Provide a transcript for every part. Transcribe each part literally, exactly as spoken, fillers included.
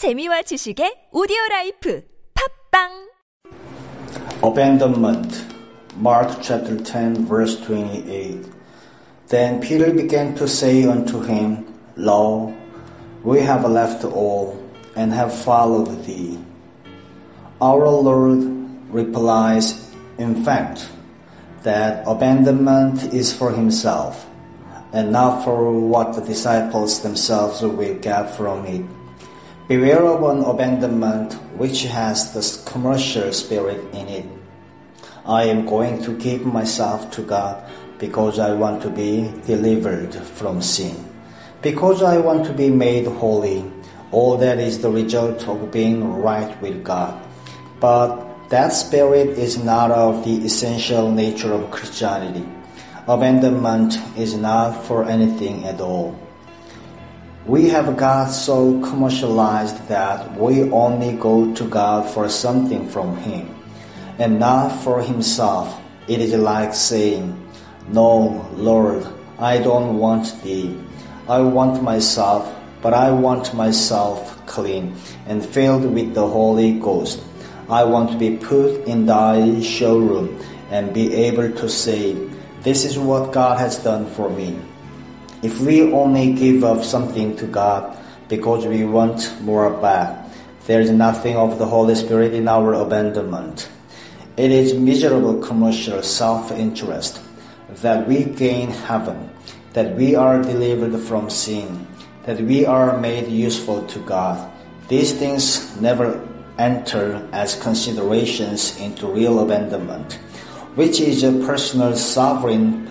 재미와 지식의 오디오라이프 팟빵 Abandonment, Mark chapter ten, verse twenty-eight. Then Peter began to say unto him, Lo, we have left all, and have followed thee. Our Lord replies, in fact, that abandonment is for himself, and not for what the disciples themselves will get from it. Beware of an abandonment which has this commercial spirit in it. I am going to give myself to God because I want to be delivered from sin. Because I want to be made holy. All that is the result of being right with God. But that spirit is not of the essential nature of Christianity. Abandonment is not for anything at all. We have got so commercialized that we only go to God for something from Him, and not for Himself. It is like saying, No, Lord, I don't want Thee. I want myself, but I want myself clean and filled with the Holy Ghost. I want to be put in Thy showroom and be able to say, This is what God has done for me. If we only give up something to God because we want more back, there is nothing of the Holy Spirit in our abandonment. It is miserable commercial self-interest that we gain heaven, that we are delivered from sin, that we are made useful to God. These things never enter as considerations into real abandonment, which is a personal sovereign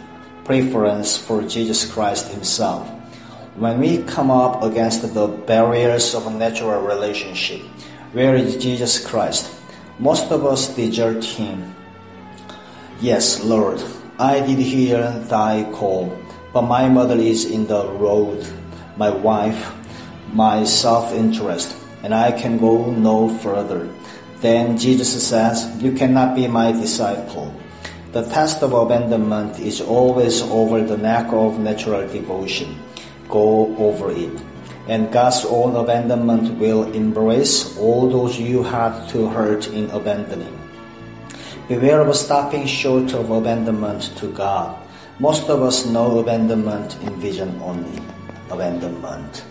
preference for Jesus Christ Himself. When we come up against the barriers of a natural relationship, where is Jesus Christ? Most of us desert Him. Yes, Lord, I did hear Thy call, but my mother is in the road, my wife, my self-interest, and I can go no further. Then Jesus says, You cannot be my disciple. The test of abandonment is always over the neck of natural devotion. Go over it. And God's own abandonment will embrace all those you had to hurt in abandoning. Beware of stopping short of abandonment to God. Most of us know abandonment in vision only. Abandonment.